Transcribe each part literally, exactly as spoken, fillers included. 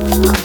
We'll be right back.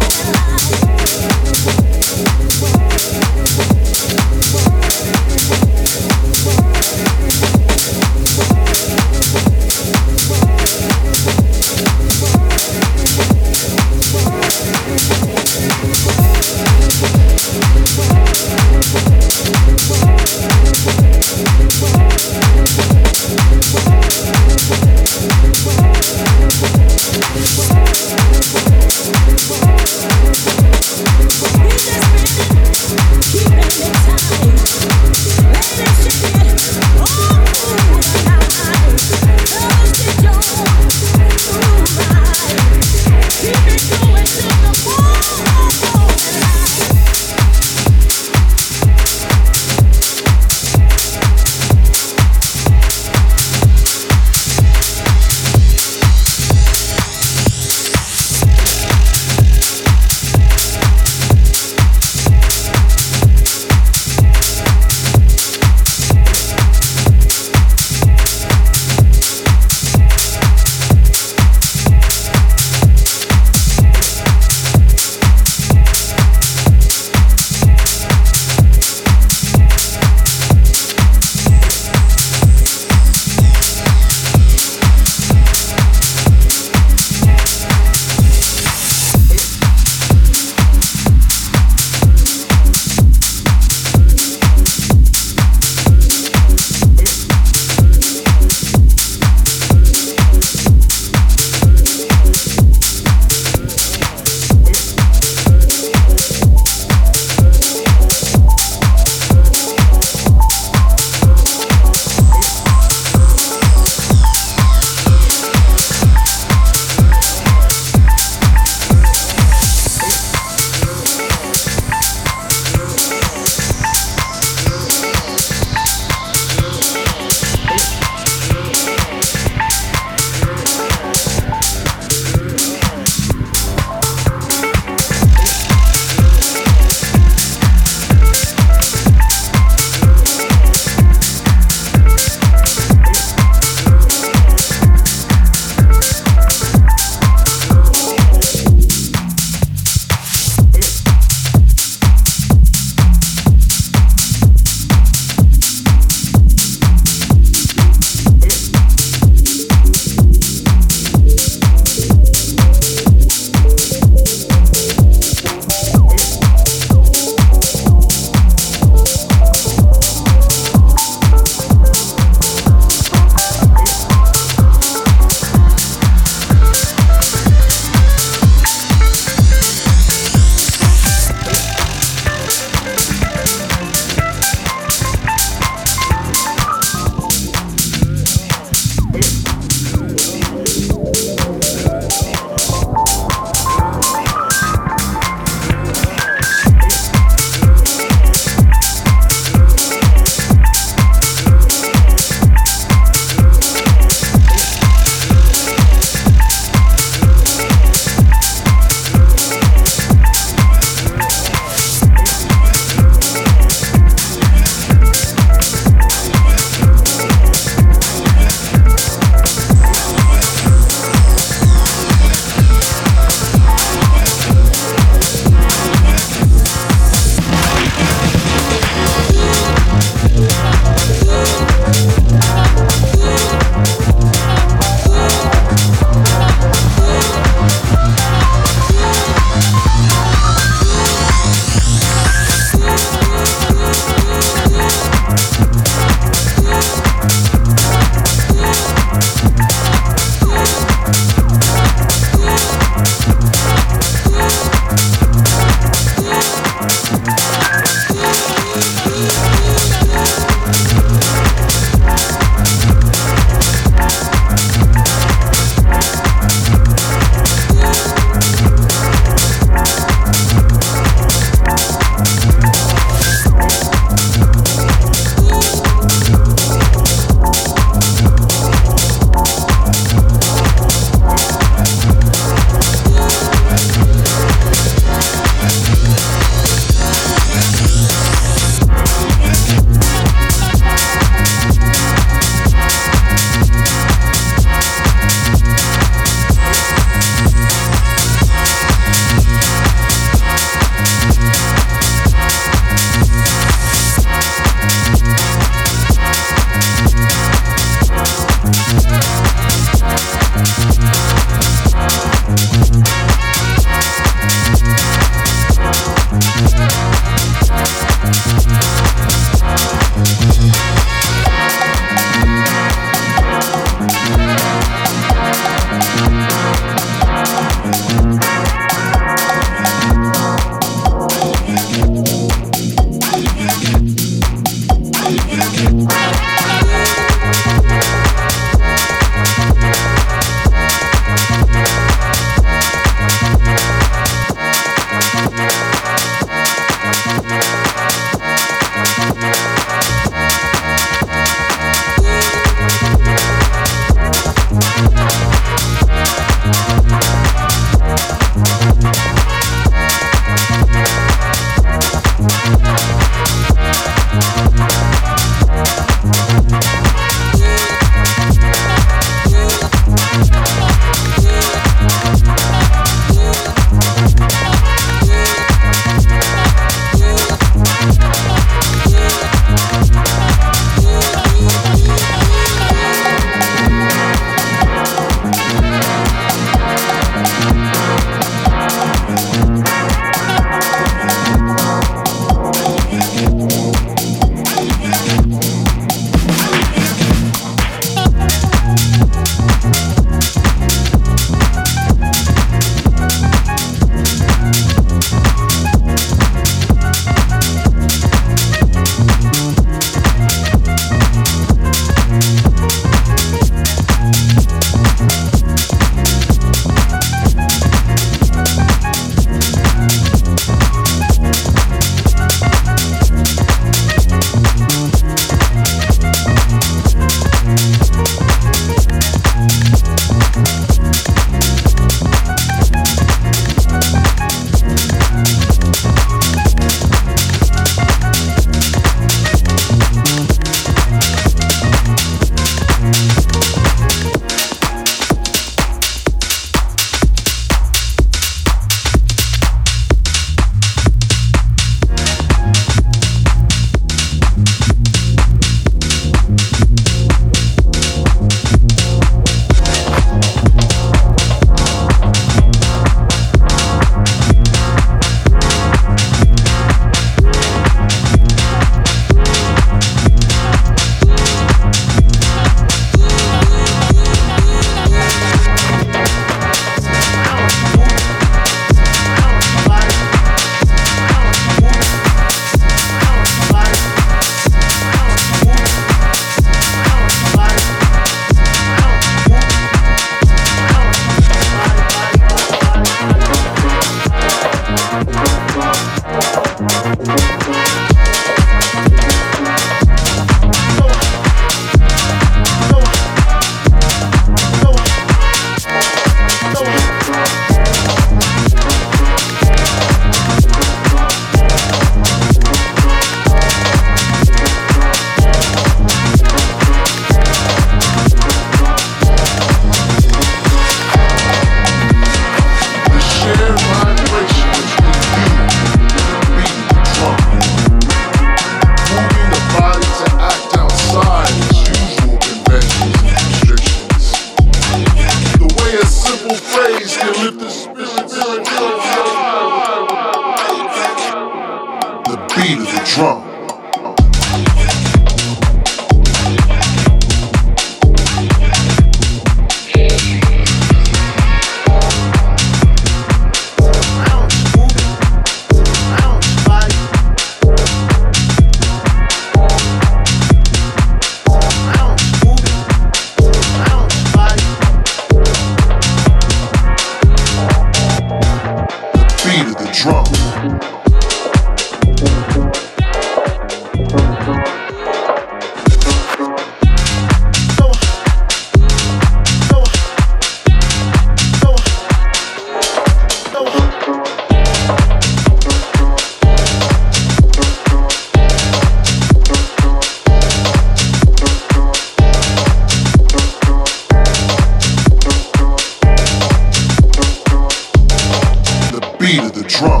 drum. Drum.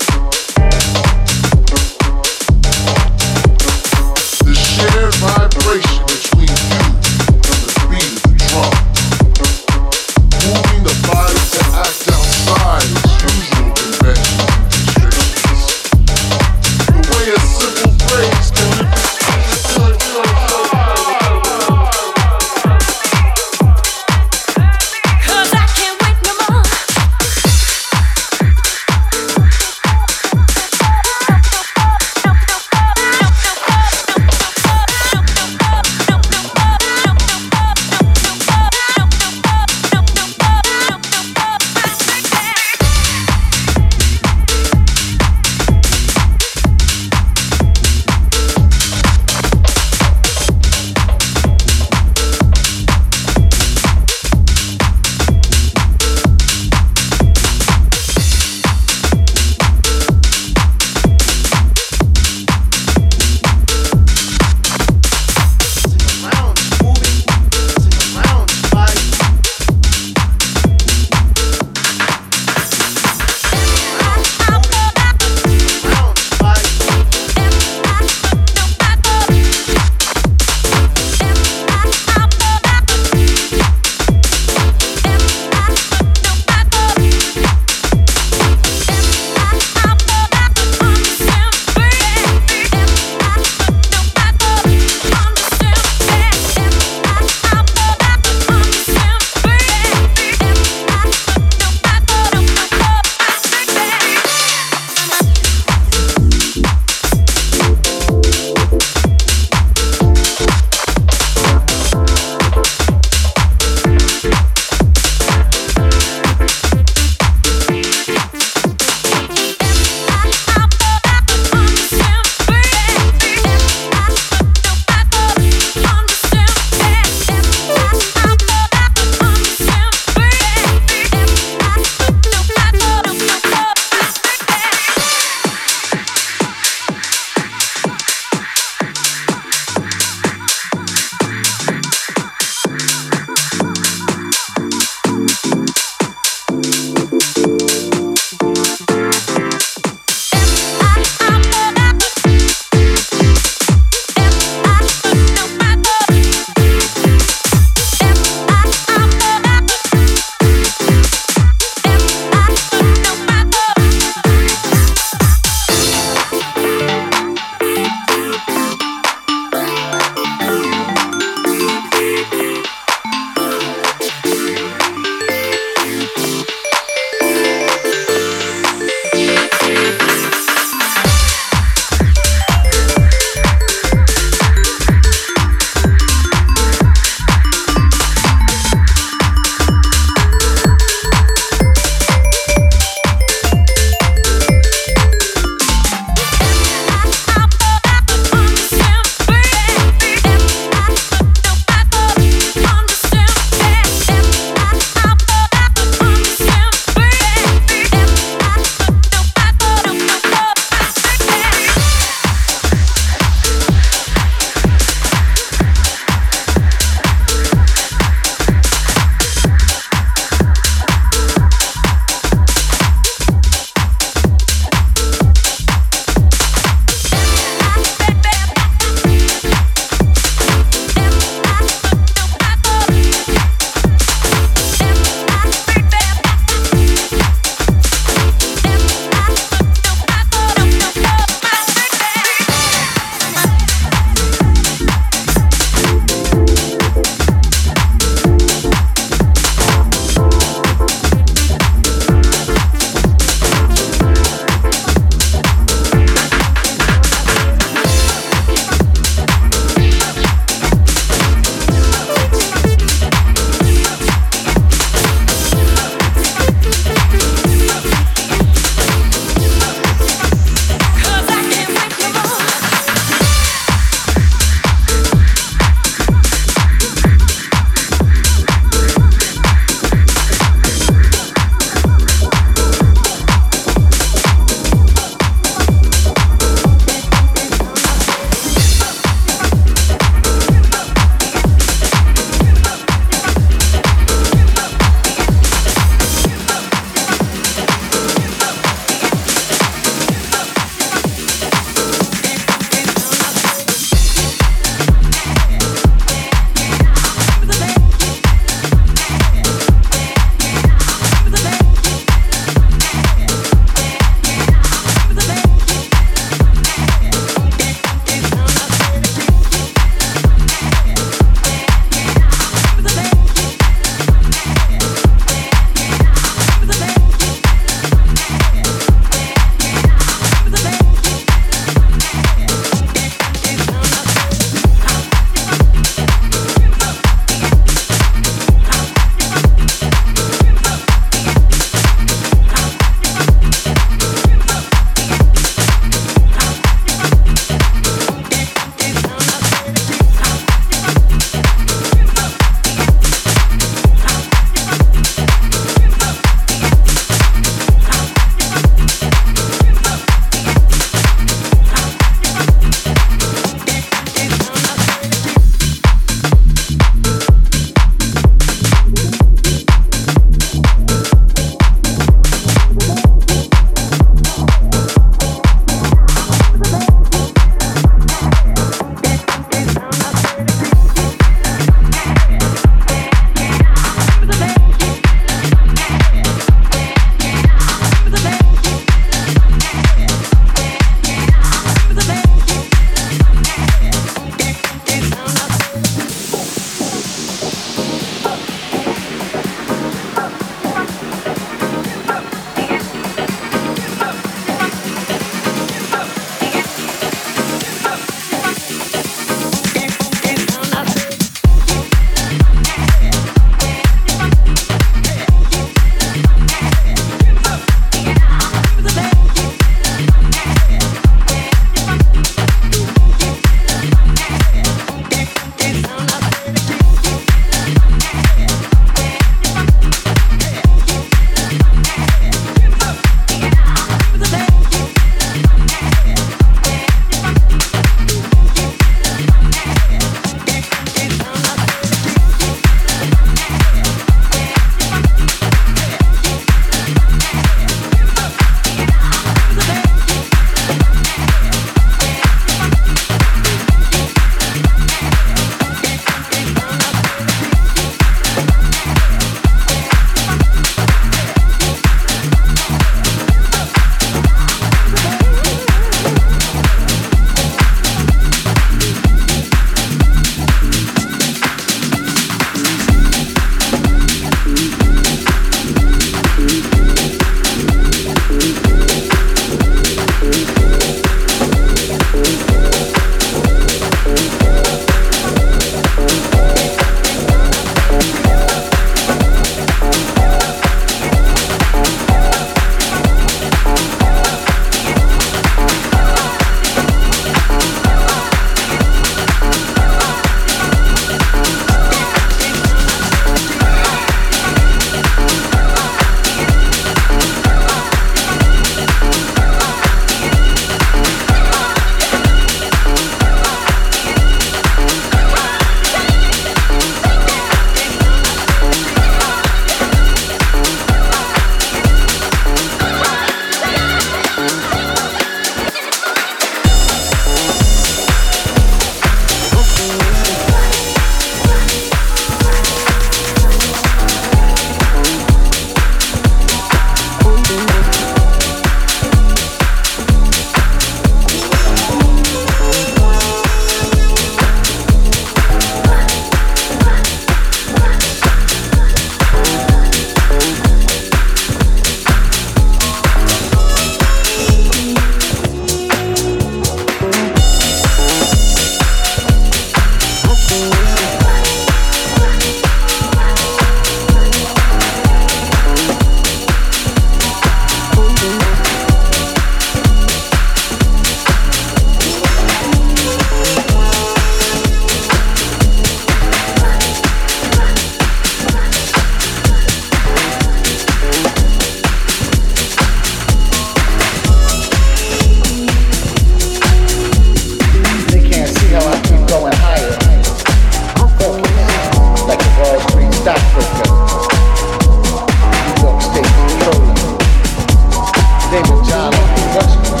name is John Russell.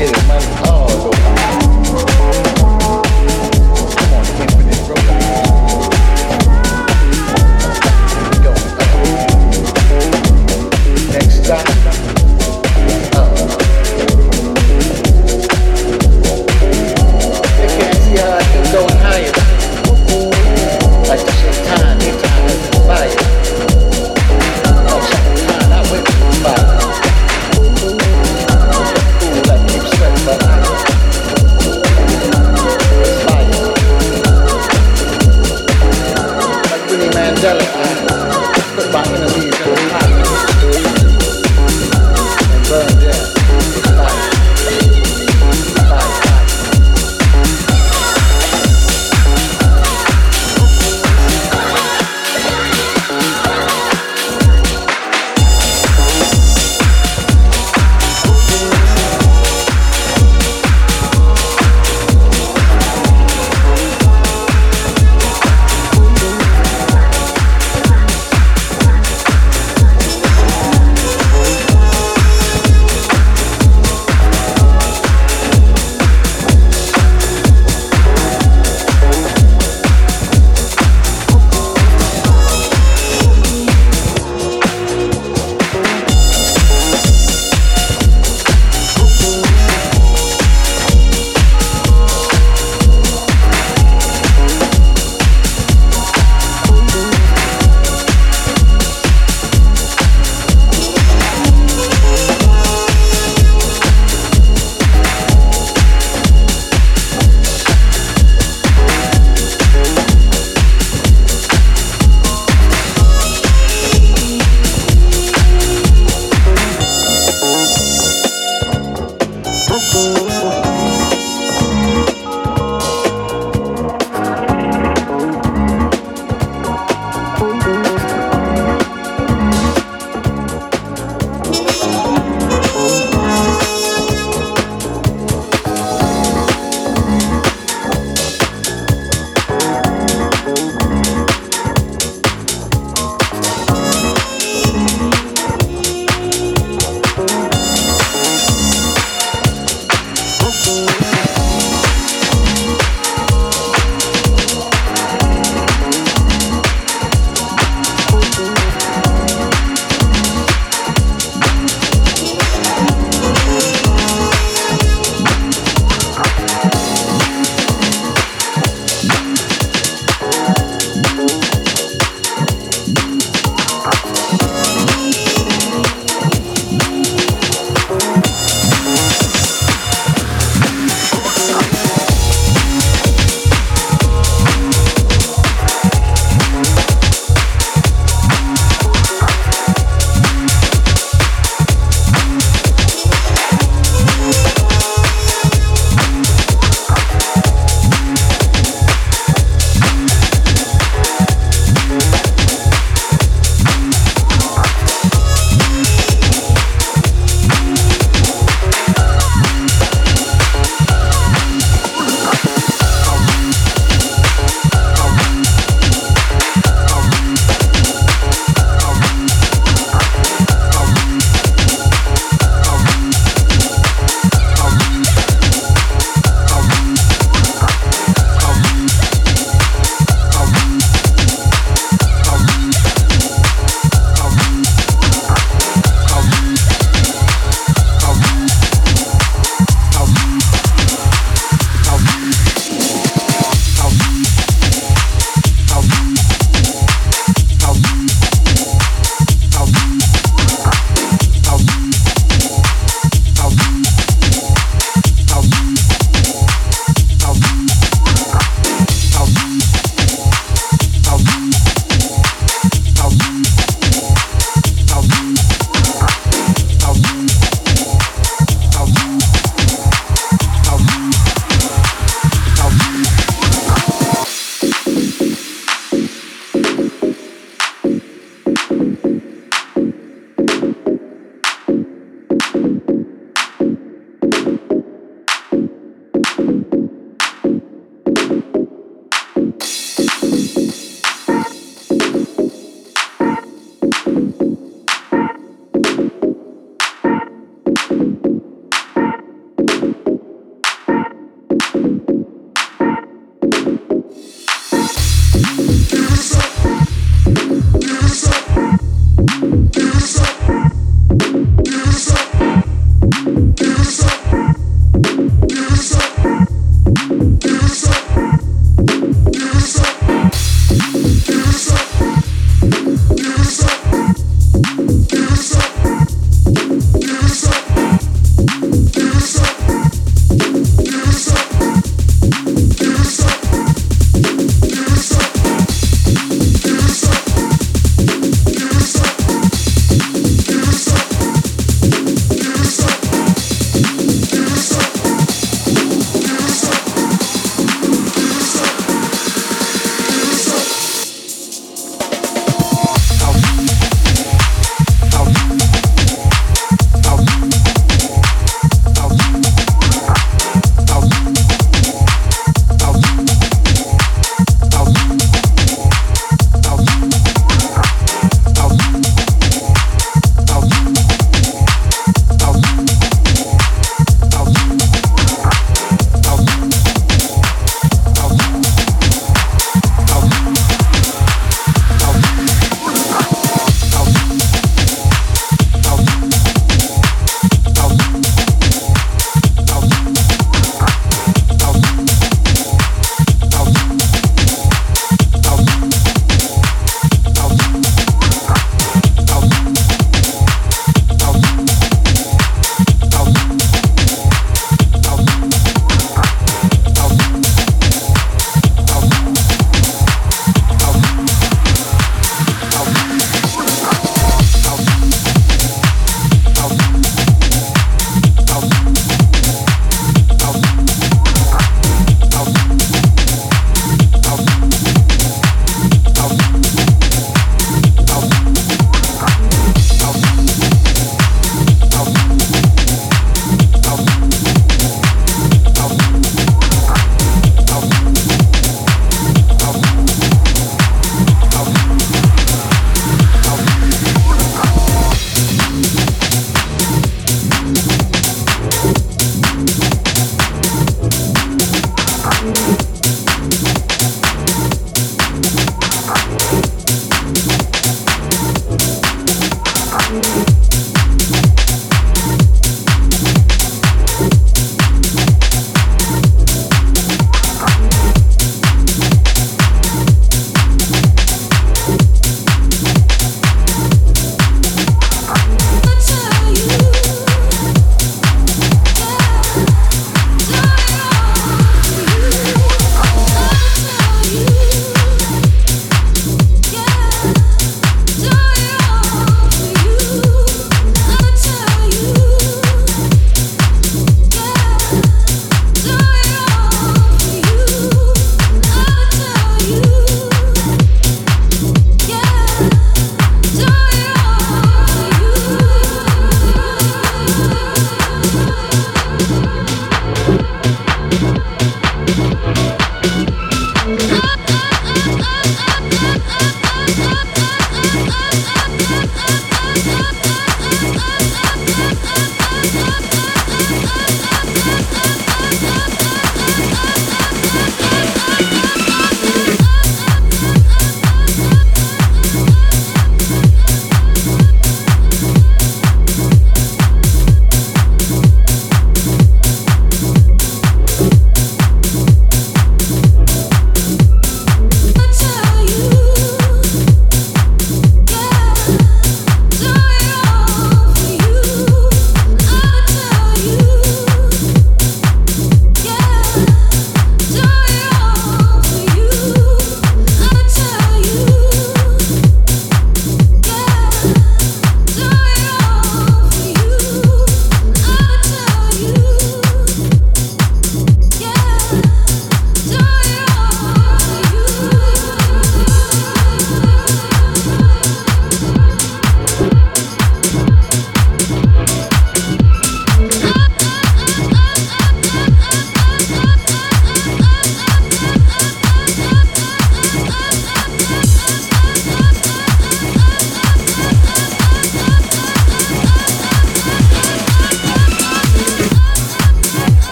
It is my oh, come on, wait for this program. Go. Uh-oh. Next stop. Give us up.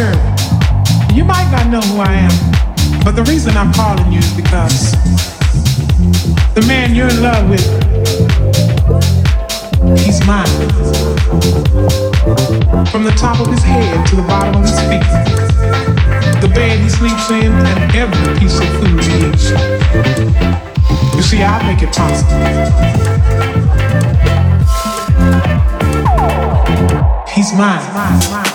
church. You might not know who I am, but the reason I'm calling you is because the man you're in love with, he's mine. From the top of his head to the bottom of his feet, the bed he sleeps in, and every piece of food he eats. You see, I make it possible. He's mine. mine, mine.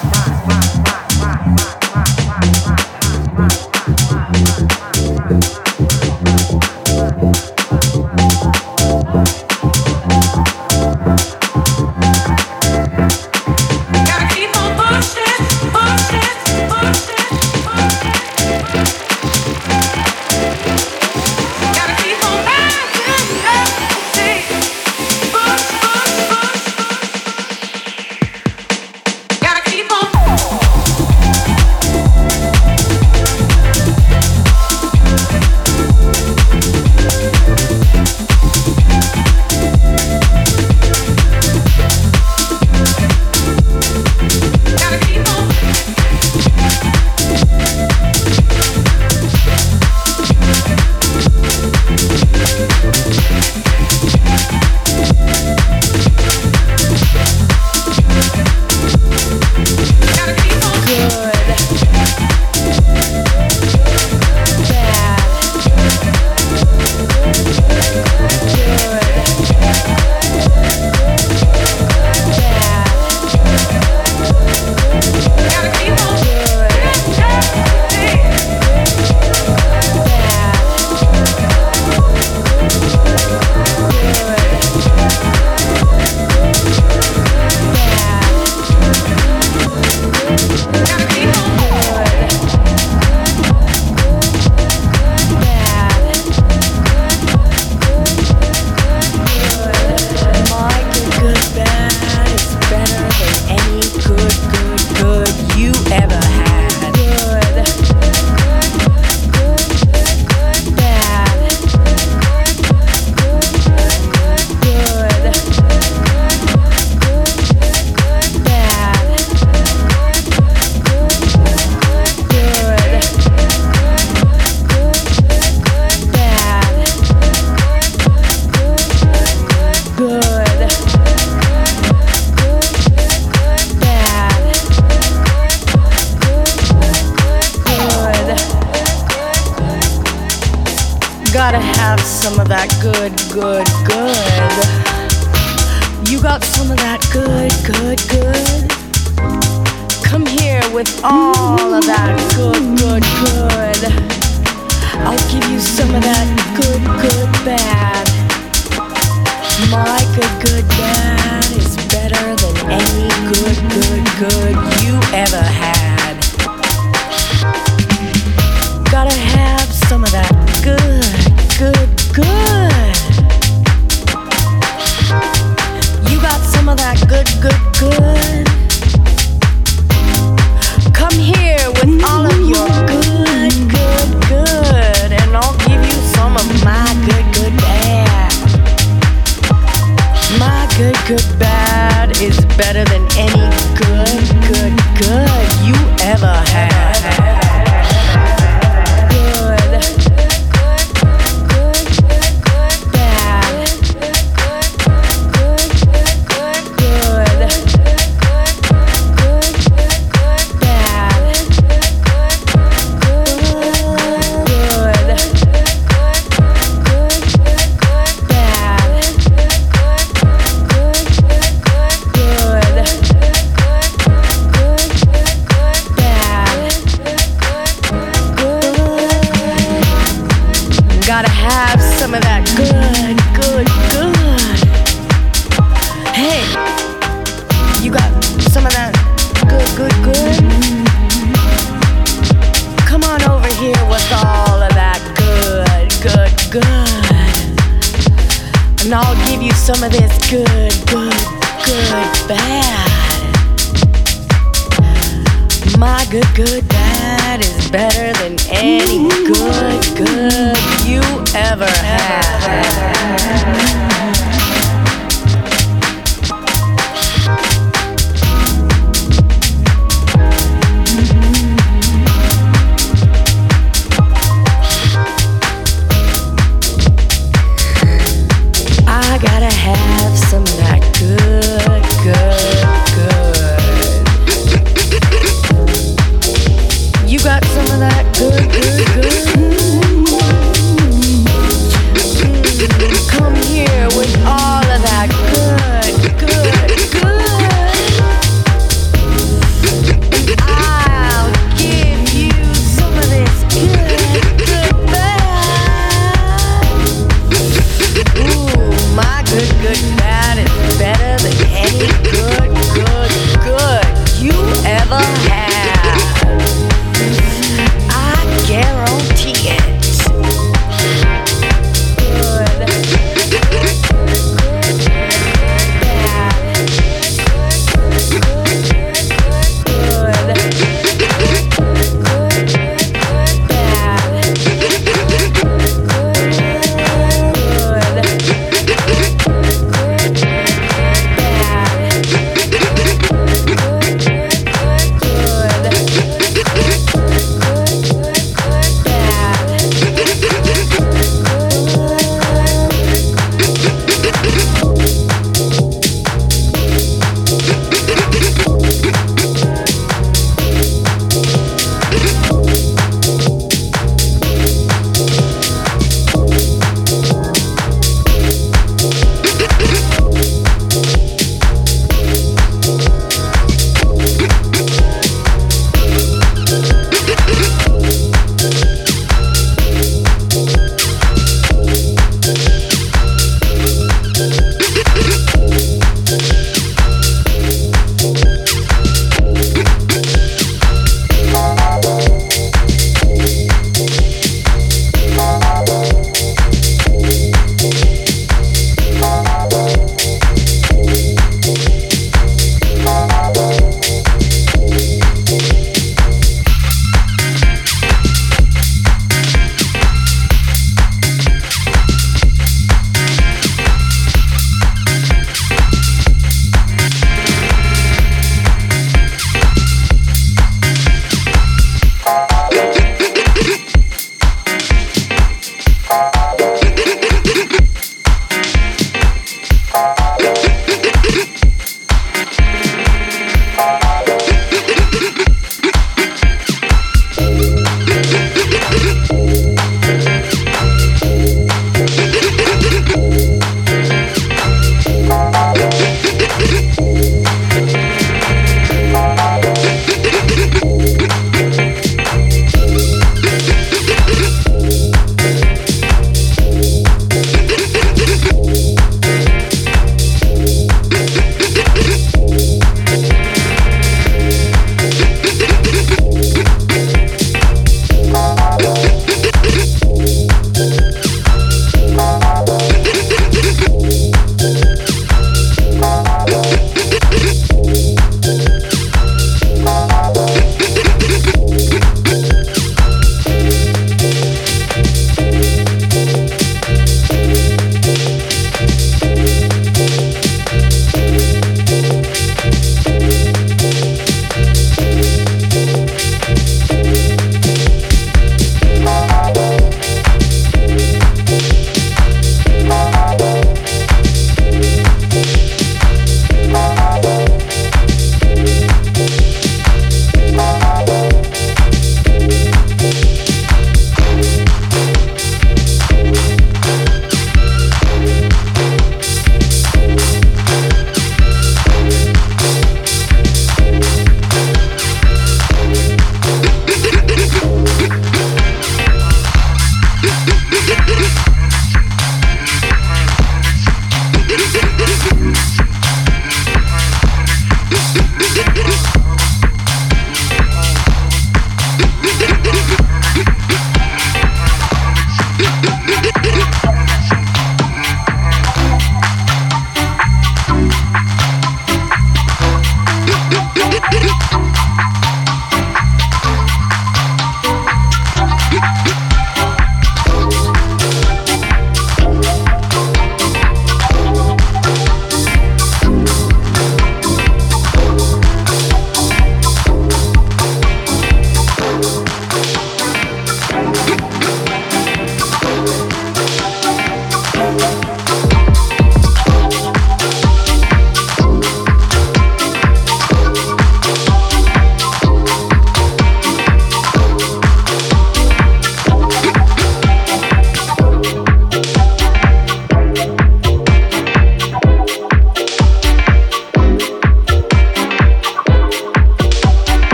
Any good, good you ever had.